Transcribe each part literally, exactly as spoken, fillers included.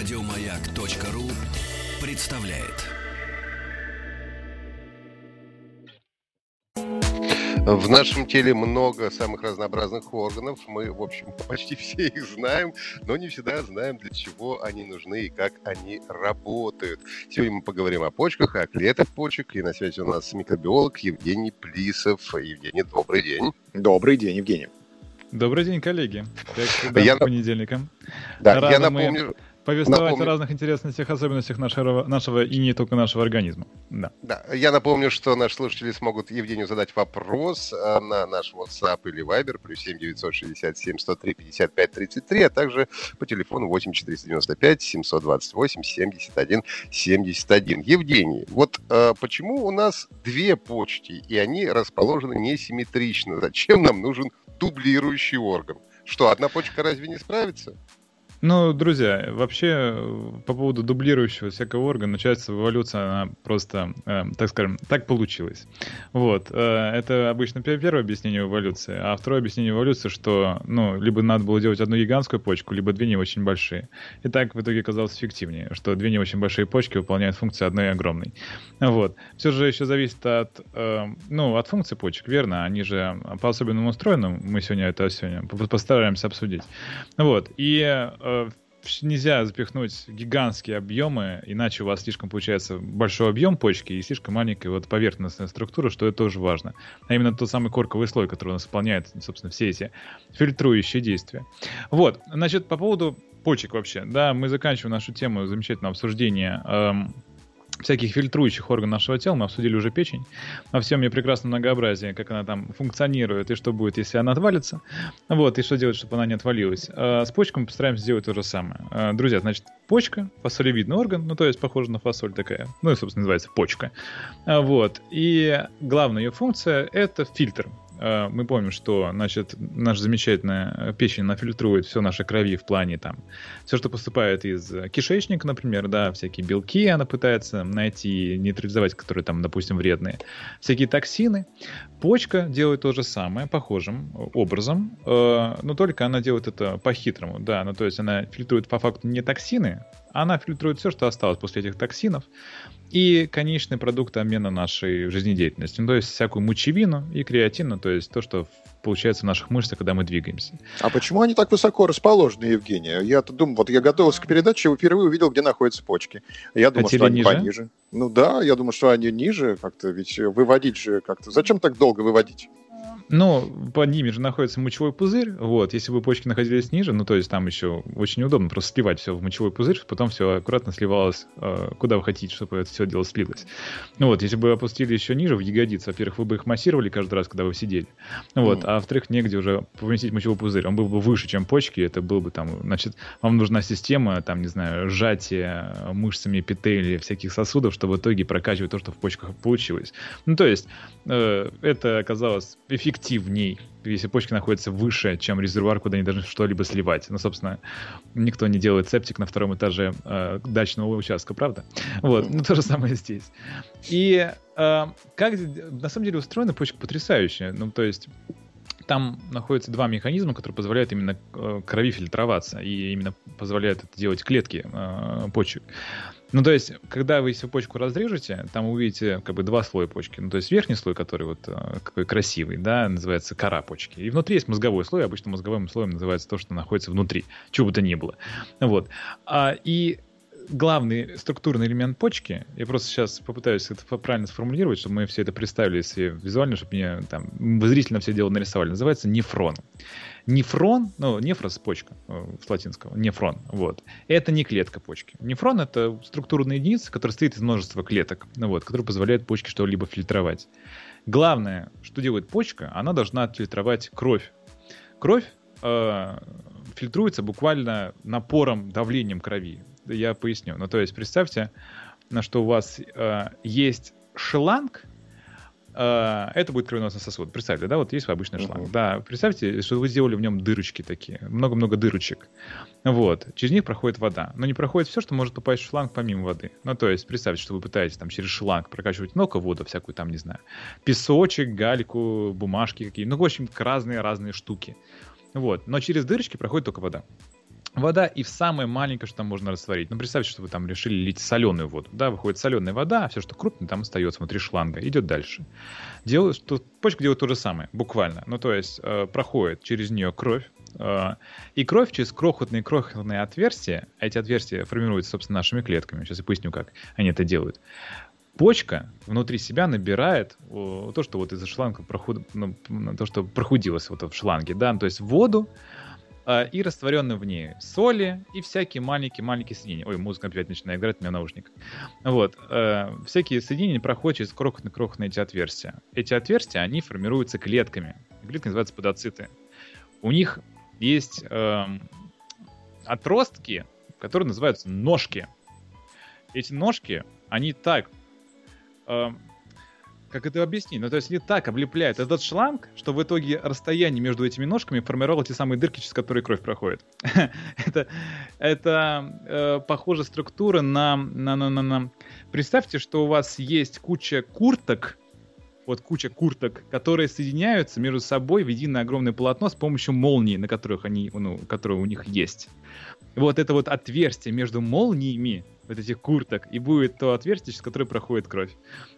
Радиомаяк.ру представляет. В нашем теле много самых разнообразных органов. Мы, в общем, почти все их знаем, но не всегда знаем, для чего они нужны и как они работают. Сегодня мы поговорим о почках, о клетках почек. И на связи у нас микробиолог Евгений Плисов. Евгений, добрый день. Добрый день, Евгений. Добрый день, коллеги. Как всегда, я... по понедельникам. Да, Рано я напомню... Мы... Повествовать напомню... о разных интересностях, особенностях нашего, нашего и не только нашего организма. Да. Да. Я напомню, что наши слушатели смогут Евгению задать вопрос на наш WhatsApp или Viber плюс семь девятьсот шестьдесят семь сто три пятьдесят пять тридцать три, а также по телефону восемь четыреста девяносто пять семьсот двадцать восемь семьдесят один семьдесят один. Евгений, вот э, почему у нас две почки, и они расположены несимметрично? Зачем нам нужен дублирующий орган? Что, одна почка разве не справится? Ну, друзья, вообще по поводу дублирующего всякого органа, часто эволюция, она просто, э, так скажем, так получилось. Вот, э, это обычно первое объяснение эволюции, а второе объяснение эволюции, что, ну, либо надо было делать одну гигантскую почку, либо две не очень большие. И так в итоге казалось эффективнее, что две не очень большие почки выполняют функцию одной огромной. Вот, все же еще зависит от, э, ну, от функции почек, верно, они же по-особенному устроены, мы сегодня это сегодня постараемся обсудить. Вот, и... нельзя запихнуть гигантские объемы, иначе у вас слишком получается большой объем почки и слишком маленькая вот поверхностная структура, что это тоже важно. А именно тот самый корковый слой, который у нас выполняет, собственно, все эти фильтрующие действия. Вот, значит, по поводу почек вообще, да, мы заканчиваем нашу тему замечательного обсуждения эм, всяких фильтрующих органов нашего тела. Мы обсудили уже печень во всем ее прекрасном многообразии, как она там функционирует и что будет, если она отвалится. Вот, и что делать, чтобы она не отвалилась. А с почкой мы постараемся сделать то же самое. А, друзья, значит, почка, фасолевидный орган, ну, то есть, похожа на фасоль такая, ну, и, собственно, называется почка. А, вот, и главная ее функция – это фильтр. Мы помним, что, значит, наша замечательная печень, она фильтрует все наши крови в плане, там, все, что поступает из кишечника, например, да, всякие белки она пытается найти, нейтрализовать, которые там, допустим, вредные, всякие токсины. Почка делает то же самое, похожим образом, э, но только она делает это по-хитрому, да, ну, то есть она фильтрует по факту не токсины, она фильтрует все, что осталось после этих токсинов, и конечный продукт обмена нашей жизнедеятельности, ну, то есть всякую мочевину и креатину, то есть то, что получается в наших мышцах, когда мы двигаемся. А почему они так высоко расположены, Евгений? Я-то думал, вот я готовился к передаче, впервые увидел, где находятся почки. Я думал, что они ниже? Пониже. Ну да, я думаю, что они ниже как-то, ведь выводить же как-то. Зачем так долго выводить? Ну, под ними же находится мочевой пузырь, вот, если бы почки находились ниже, ну, то есть там еще очень удобно просто сливать все в мочевой пузырь, потом все аккуратно сливалось, куда вы хотите, чтобы это все дело слилось. Ну, вот, если бы вы опустили еще ниже в ягодицы, во-первых, вы бы их массировали каждый раз, когда вы сидели, вот, mm-hmm. а во-вторых, негде уже поместить мочевой пузырь, он был бы выше, чем почки, это был бы там, значит, вам нужна система, там, не знаю, сжатия мышцами эпителия всяких сосудов, чтобы в итоге прокачивать то, что в почках получилось. Ну, то есть, э, это оказалось эффективно активней, если почки находятся выше, чем резервуар, куда они должны что-либо сливать. Ну, собственно, никто не делает септик на втором этаже э, дачного участка, правда? Вот, ну, то же самое здесь. И э, как, на самом деле, устроена почка потрясающая. Ну, то есть... Там находятся два механизма, которые позволяют именно крови фильтроваться и именно позволяют это делать клетки э, почек. Ну, то есть, когда вы свою почку разрежете, там увидите как бы два слоя почки. Ну, то есть, верхний слой, который вот какой красивый, да, называется кора почки. И внутри есть мозговой слой. Обычно мозговым слоем называется то, что находится внутри, чего бы то ни было. Вот. А, и главный структурный элемент почки, я просто сейчас попытаюсь это правильно сформулировать, чтобы мы все это представили себе визуально, чтобы мне там зрительно все дело нарисовали, называется нефрон. Нефрон, ну, нефрос – почка, с латинского, нефрон, вот, это не клетка почки. Нефрон – это структурная единица, которая состоит из множества клеток, ну, вот, которая позволяет почке что-либо фильтровать. Главное, что делает почка, она должна отфильтровать кровь. Кровь э, фильтруется буквально напором, давлением крови. Я поясню. Ну, то есть, представьте, что у вас э, есть шланг, э, это будет кровеносный сосуд. Представьте, да, вот есть обычный uh-huh. шланг. Да, представьте, что вы сделали в нем дырочки такие, много-много дырочек. Вот, через них проходит вода. Но не проходит все, что может попасть в шланг помимо воды. Ну, то есть, представьте, что вы пытаетесь там через шланг прокачивать много воду всякую, там, не знаю, песочек, гальку, бумажки какие-то. Ну, в общем, разные-разные штуки. Вот, но через дырочки проходит только вода. вода, и в самое маленькое, что там можно растворить. Ну, представьте, что вы там решили лить соленую воду. Да, выходит соленая вода, а все, что крупное, там остается внутри шланга, идет дальше. Делаю, что, почка делает то же самое, буквально. Ну, то есть, э, проходит через нее кровь, э, и кровь через крохотные-крохотные отверстия, а эти отверстия формируются, собственно, нашими клетками. Сейчас я поясню, как они это делают. Почка внутри себя набирает о, то, что вот из-за шланга прохуд... ну, то, что прохудилось вот в шланге, да, то есть воду, и растворенные в ней соли и всякие маленькие-маленькие соединения. Ой, музыка опять начинает играть, у меня наушник. Вот. Э, всякие соединения проходят через крохотные-крохотные эти отверстия. Эти отверстия, они формируются клетками. Клетки называются подоциты. У них есть э, отростки, которые называются ножки. Эти ножки, они так... Э, Как это объяснить? Ну, то есть, они так облепляют этот шланг, что в итоге расстояние между этими ножками формировало те самые дырки, через которые кровь проходит. Это, это э, похожая структура на, на, на, на, на... Представьте, что у вас есть куча курток, вот куча курток, которые соединяются между собой в единое огромное полотно с помощью молний, на которых они, ну, которые у них есть. Вот это вот отверстие между молниями вот этих курток, и будет то отверстие, через которое проходит кровь.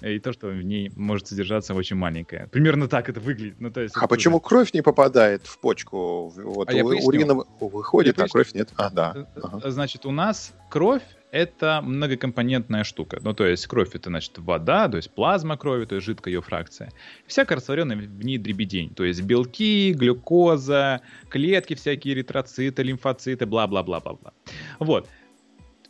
И то, что в ней может содержаться, очень маленькое. Примерно так это выглядит. Ну, то есть, а почему уже... кровь не попадает в почку? Вот а у... урина выходит, а кровь нет. А, да. Ага. Значит, у нас кровь – это многокомпонентная штука. Ну, то есть, кровь – это, значит, вода, то есть, плазма крови, то есть, жидкая ее фракция. Всякая растворенная в ней дребедень. То есть, белки, глюкоза, клетки всякие, эритроциты, лимфоциты, бла-бла-бла-бла-бла. Вот.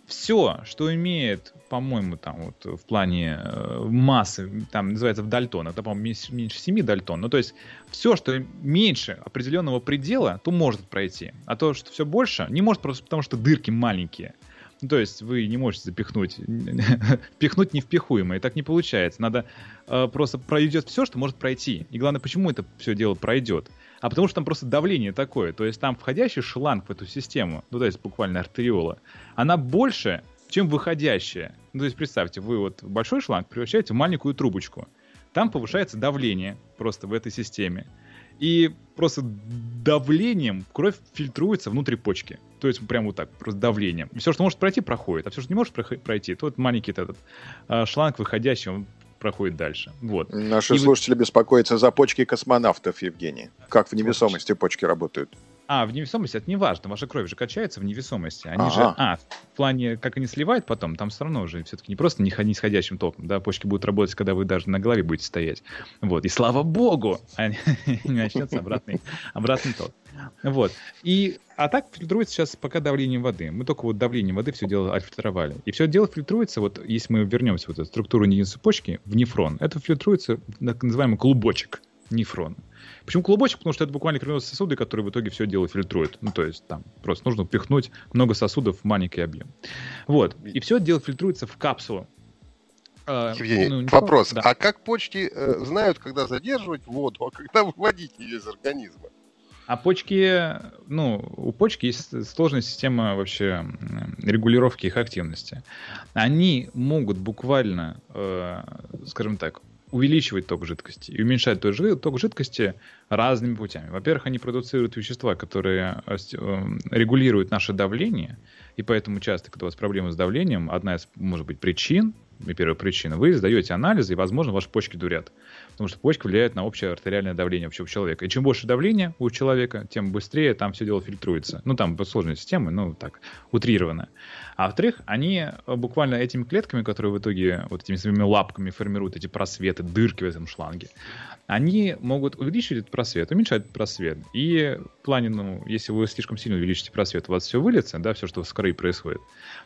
Все, что имеет, по-моему, там вот в плане э, массы, там называется в дальтонах, это, по-моему, меньше семи дальтон, ну то есть все, что меньше определенного предела, то может пройти, а то, что все больше, не может просто потому, что дырки маленькие. То есть вы не можете запихнуть, пихнуть невпихуемое, так не получается. Надо э, просто пройдет все, что может пройти. И главное, почему это все дело пройдет? А потому что там просто давление такое. То есть там входящий шланг в эту систему, ну то есть буквально артериола, она больше, чем выходящая. Ну то есть представьте, вы вот большой шланг превращаете в маленькую трубочку. Там повышается давление просто в этой системе. И просто давлением кровь фильтруется внутрь почки. То есть прям вот так, просто давлением. Все, что может пройти, проходит. А все, что не может пройти, то вот маленький этот э, шланг выходящий, он проходит дальше. Вот. Наши и слушатели вы... беспокоятся за почки космонавтов, Евгений. Как в невесомости почки работают? А, в невесомости это не важно. Ваша кровь же качается в невесомости. Они ага. же, а, в плане, как они сливают потом, там все равно уже все-таки не просто нисходящим током. Да, почки будут работать, когда вы даже на голове будете стоять. Вот. И слава богу, начнется обратный ток. Вот. И, а так фильтруется сейчас пока давлением воды. Мы только вот давлением воды все дело отфильтровали. И все дело фильтруется, вот если мы вернемся в эту структуру нижней цепочки, в нефрон, это фильтруется так называемый клубочек нефрона. Почему клубочек? Потому что это буквально кровеносные сосуды, которые в итоге все дело фильтруют. Ну, то есть там просто нужно впихнуть много сосудов в маленький объем. Вот. И все это дело фильтруется в капсулу. Евгений, ну, вопрос. Да. А как почки э, знают, когда задерживать воду, а когда выводить ее из организма? А почки, ну, у почки есть сложная система вообще регулировки их активности. Они могут буквально, э, скажем так, увеличивать ток жидкости и уменьшать ток жидкости разными путями. Во-первых, они продуцируют вещества, которые регулируют наше давление, и поэтому часто, когда у вас проблемы с давлением, одна из, может быть, причин, первая причина, вы сдаете анализы, и, возможно, ваши почки дурят, потому что почки влияют на общее артериальное давление общего человека. И чем больше давления у человека, тем быстрее там все дело фильтруется. Ну, там сложная система, ну, так, утрированная. А во-вторых, они буквально этими клетками, которые в итоге вот этими своими лапками формируют эти просветы, дырки в этом шланге, они могут увеличить этот просвет, уменьшать этот просвет. И в плане, ну, если вы слишком сильно увеличите просвет, у вас все выльется, да, все, что с крови происходит.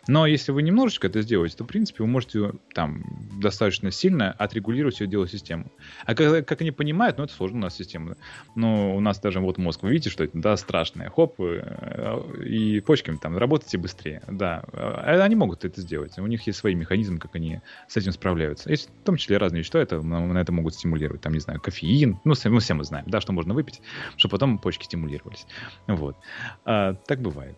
Но если вы немножечко это сделаете, то, в принципе, вы можете там достаточно сильно отрегулировать все дело систему. А как, как они понимают, ну, это сложно у нас система. Ну, у нас даже вот мозг, вы видите, что это, да, страшное, хоп, и почками там, работайте быстрее, да. Они могут это сделать, у них есть свои механизмы, как они с этим справляются. Есть, в том числе, разные вещества, это, на это могут стимулировать, там, не знаю, кофеин, ну, мы все мы знаем, да, что можно выпить, чтобы потом почки стимулировались. Вот. А, так бывает.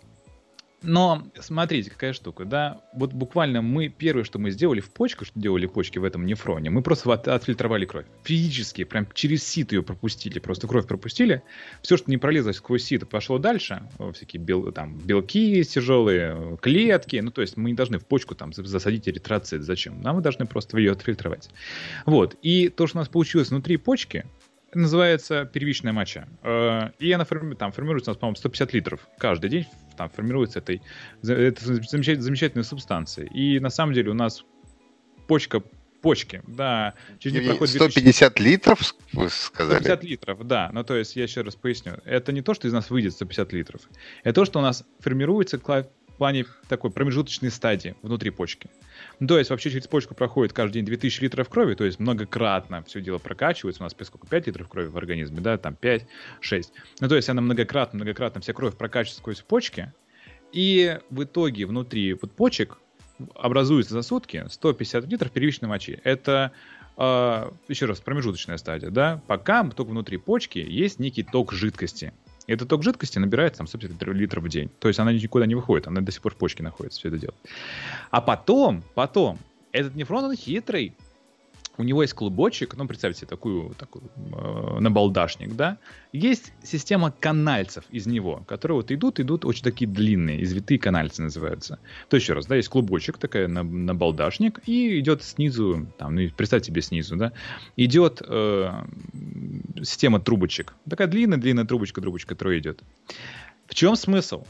Но смотрите, какая штука, да, вот буквально мы, первое, что мы сделали в почках, что делали почки в этом нефроне, мы просто от, отфильтровали кровь, физически, прям через сито ее пропустили, просто кровь пропустили, все, что не пролезло сквозь сито, пошло дальше, всякие бел, там, белки тяжелые, клетки, ну, то есть мы не должны в почку там засадить эритроцит, зачем, нам мы должны просто ее отфильтровать, вот, и то, что у нас получилось внутри почки, называется первичная моча. И она форми, там, формируется у нас, по-моему, сто пятьдесят литров каждый день. Там формируется этой, этой замечательной, замечательной субстанцией. И на самом деле у нас почка почки, да. Через нее проходит сто пятьдесят литров, вы сказали? сто пятьдесят литров, да. Ну, то есть, я еще раз поясню. Это не то, что из нас выйдет сто пятьдесят литров. Это то, что у нас формируется в плане такой промежуточной стадии внутри почки. То есть вообще через почку проходит каждый день две тысячи литров крови, то есть многократно все дело прокачивается. У нас сколько, пять литров крови в организме, да, там пять шесть. Ну, то есть она многократно, многократно вся кровь прокачивается сквозь почки, и в итоге внутри вот почек образуется за сутки сто пятьдесят литров первичной мочи. Это, э, еще раз, промежуточная стадия, да, пока только внутри почки есть некий ток жидкости. И этот ток жидкости набирается там сто пятьдесят литров в день. То есть она никуда не выходит, она до сих пор в почке находится, все это дело. А потом, потом, этот нефрон, он хитрый. У него есть клубочек, ну, представьте себе, такую, такую э, набалдашник, да. Есть система канальцев из него, которые вот идут, идут, очень такие длинные, извитые канальцы называются. То еще раз, да, есть клубочек, такая набалдашник, и идет снизу, там, ну, представьте себе снизу, да, идет э, система трубочек. Такая длинная-длинная трубочка, трубочка, которая идет. В чем смысл?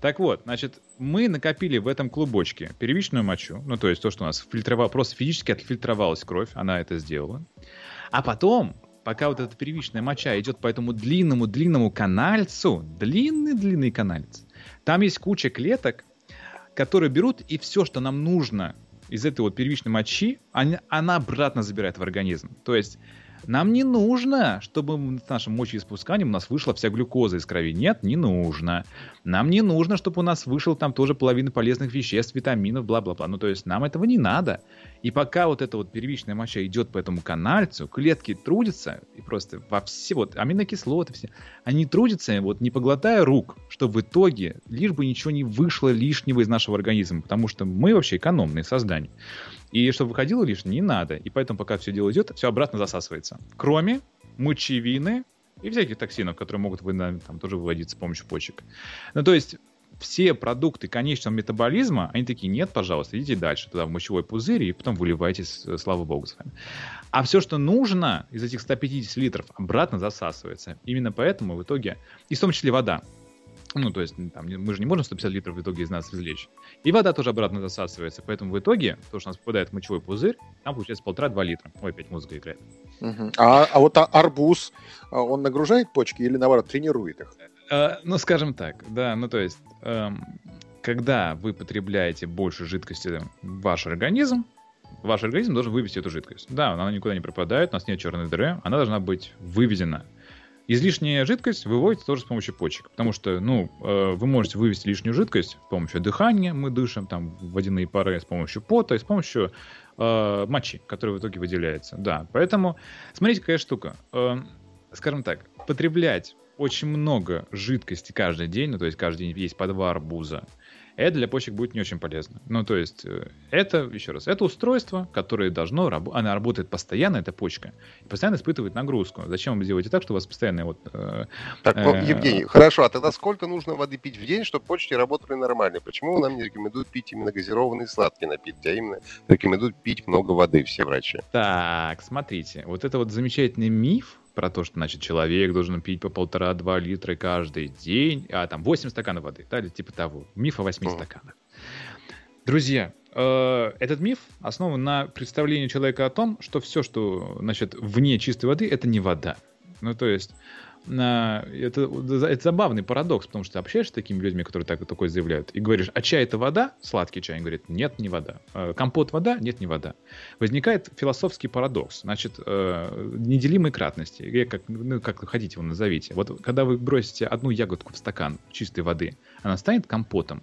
Так вот, значит, мы накопили в этом клубочке первичную мочу, ну, то есть то, что у нас фильтровало, просто физически отфильтровалась кровь, она это сделала. А потом, пока вот эта первичная моча идет по этому длинному-длинному канальцу, длинный-длинный канальц, там есть куча клеток, которые берут, и все, что нам нужно из этой вот первичной мочи, она, она обратно забирает в организм. То есть нам не нужно, чтобы с нашим мочеиспусканием у нас вышла вся глюкоза из крови. Нет, не нужно. Нам не нужно, чтобы у нас вышла там тоже половина полезных веществ, витаминов, бла-бла-бла. Ну, то есть нам этого не надо. И пока вот эта вот первичная моча идет по этому канальцу, клетки трудятся, и просто во все, вот аминокислоты все, они трудятся, вот не поглотая рук, чтобы в итоге лишь бы ничего не вышло лишнего из нашего организма, потому что мы вообще экономные создания. И чтобы выходило лишнее, не надо. И поэтому, пока все дело идет, все обратно засасывается. Кроме мочевины и всяких токсинов, которые могут там тоже выводиться с помощью почек. Ну, то есть, все продукты конечного метаболизма, они такие: нет, пожалуйста, идите дальше туда в мочевой пузырь, и потом выливайтесь, слава богу, с вами. А все, что нужно из этих ста пятидесяти литров, обратно засасывается. Именно поэтому в итоге, и в том числе вода. Ну, то есть, там, мы же не можем сто пятьдесят литров в итоге из нас извлечь. И вода тоже обратно засасывается. Поэтому в итоге, то, что у нас попадает в мочевой пузырь, там получается полтора-два литра. Ой, опять музыка играет. Uh-huh. А, а вот арбуз, он нагружает почки или, наоборот, тренирует их? Э, ну, скажем так, да. Ну, то есть, э, когда вы потребляете больше жидкости в ваш организм, ваш организм должен вывести эту жидкость. Да, она никуда не пропадает, у нас нет черной дыры, она должна быть выведена. Излишняя жидкость выводится тоже с помощью почек, потому что, ну, э, вы можете вывести лишнюю жидкость с помощью дыхания, мы дышим, там, водяные пары, с помощью пота и с помощью э, мочи, которая в итоге выделяется, да. Поэтому, смотрите, какая штука. Э, скажем так, потреблять очень много жидкости каждый день, ну, то есть каждый день есть по два арбуза, это для почек будет не очень полезно. Ну, то есть, это, еще раз, это устройство, которое должно, она работает постоянно, эта почка, и постоянно испытывает нагрузку. Зачем вы делаете так, что у вас постоянно вот... Э, так, ну, Евгений, э, хорошо, а тогда сколько нужно воды пить в день, чтобы почки работали нормально? Почему нам не рекомендуют пить именно газированные сладкие напитки, а именно рекомендуют пить много воды все врачи? Так, смотрите, вот это вот замечательный миф про то, что, значит, человек должен пить по полтора-два литра каждый день, а там восемь стаканов воды, да, или типа того, миф о восьми стаканах. Друзья, э, этот миф основан на представлении человека о том, что все, что, значит, вне чистой воды, это не вода. Ну, то есть, э, это, это забавный парадокс, потому что ты общаешься с такими людьми, которые так, такое заявляют, и говоришь: а чай это вода? Сладкий чай. Они говорят: нет, не вода. Э, компот вода? Нет, не вода. Возникает философский парадокс, значит, э, неделимой кратности, как, ну, как хотите его назовите. Вот когда вы бросите одну ягодку в стакан чистой воды, она станет компотом?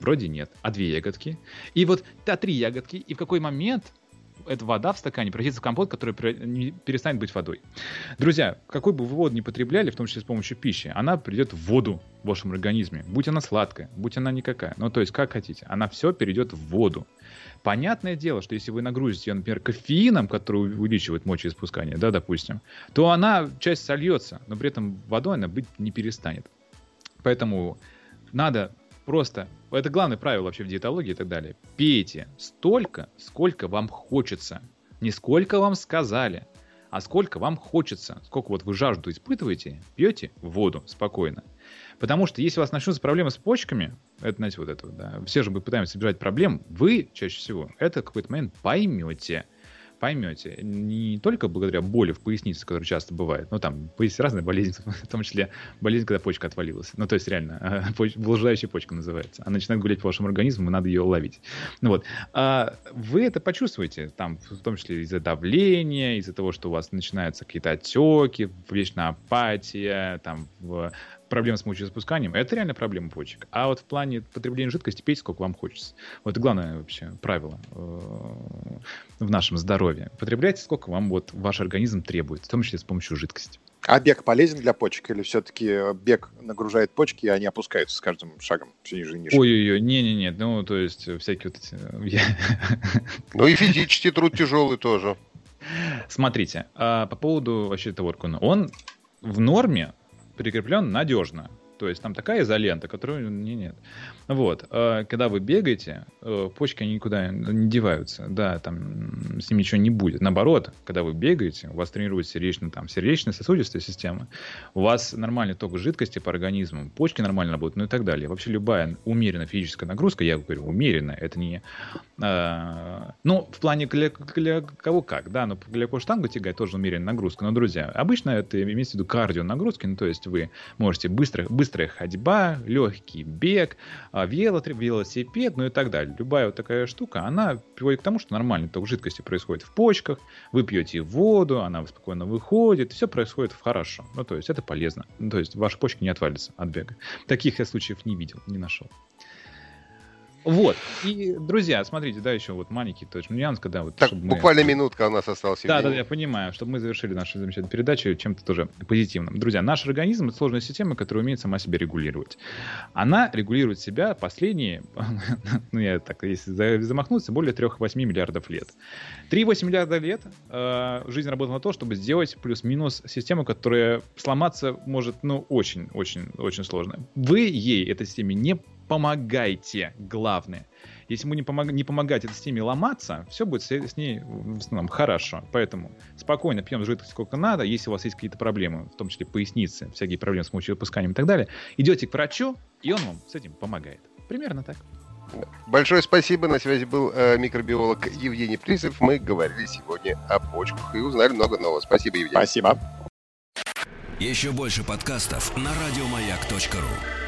Вроде нет. А две ягодки? И вот а три ягодки. И в какой момент эта вода в стакане превратится в компот, который перестанет быть водой? Друзья, какой бы вы воду ни потребляли, в том числе с помощью пищи, она придет в воду. в вашем организме, будь она сладкая, будь она никакая, ну то есть как хотите, она все перейдет в воду. Понятное дело, что если вы нагрузите ее, например, кофеином, который увеличивает мочеиспускание, да, допустим, то она часть сольется, но при этом водой она быть не перестанет. Поэтому надо просто, это главное правило вообще в диетологии и так далее, пейте столько, сколько вам хочется, не сколько вам сказали, а сколько вам хочется, сколько вот вы жажду испытываете, пьете воду спокойно. Потому что если у вас начнутся проблемы с почками, это, знаете, вот это, да, все же мы пытаемся собирать проблем, вы чаще всего это в какой-то момент поймете. Поймете. Не только благодаря боли в пояснице, которая часто бывает, но там есть разные болезни, в том числе болезнь, когда почка отвалилась. Ну, то есть реально, блуждающая почка называется. Она начинает гулять по вашему организму, и надо ее ловить. Ну, вот. А вы это почувствуете, там, в том числе из-за давления, из-за того, что у вас начинаются какие-то отеки, вечная апатия, там, проблемы с мочеиспусканием. Это реально проблема почек. А вот в плане потребления жидкости пейте, сколько вам хочется. Вот главное вообще правило в нашем здоровье. Потребляйте, сколько вам вот ваш организм требует, в том числе с помощью жидкости. А бег полезен для почек? Или все-таки бег нагружает почки, и они опускаются с каждым шагом все ниже и ниже? Ой-ой-ой, не-не-не. Ну, то есть всякие вот эти... Ну и физический труд тяжелый тоже. Смотрите, по поводу вообще этого органа. Он в норме прикреплен надежно. То есть там такая изолента, которой нет. Вот. Когда вы бегаете, почки они никуда не деваются. Да, там с ним ничего не будет. Наоборот, когда вы бегаете, у вас тренируется сердечно, там, сердечно-сосудистая система, у вас нормальный ток жидкости по организму, почки нормально работают, ну и так далее. Вообще любая умеренная физическая нагрузка, я говорю, умеренная, это не... А, ну, в плане для, для кого как, да, но для кого штангу тягать тоже умеренная нагрузка. Но, друзья, обычно это имеется в виду кардионагрузки, ну, то есть вы можете быстро, быстро быстрая ходьба, легкий бег, велосипед, ну и так далее. Любая вот такая штука, она приводит к тому, что нормальный ток жидкости происходит в почках, вы пьете воду, она спокойно выходит, все происходит хорошо. Ну, то есть это полезно. Ну, то есть ваши почки не отвалятся от бега. Таких я случаев не видел, не нашел. Вот. И, друзья, смотрите, да, еще вот маленький точно нюанс, когда вот... Так, буквально мы... минутка у нас осталась. Да, да, я понимаю, чтобы мы завершили нашу замечательную передачу чем-то тоже позитивным. Друзья, наш организм — это сложная система, которая умеет сама себя регулировать. Она регулирует себя последние, ну, я так, если замахнуться, более три-восемь миллиардов лет. три-восемь миллиарда лет э, жизнь работала на то, чтобы сделать плюс-минус систему, которая сломаться может, ну, очень-очень-очень сложно. Вы ей, этой системе, не помогайте, главное. Если мы не, помог, не помогать этой системе ломаться, все будет с, с ней в основном хорошо. Поэтому спокойно пьем жидкость сколько надо. Если у вас есть какие-то проблемы, в том числе поясницы, всякие проблемы с мочеиспусканием и так далее, идете к врачу, и он вам с этим помогает. Примерно так. Большое спасибо. На связи был э, микробиолог Евгений Плисов. Мы говорили сегодня о почках и узнали много нового. Спасибо, Евгений. Спасибо. Еще больше подкастов на радиомаяк точка ру.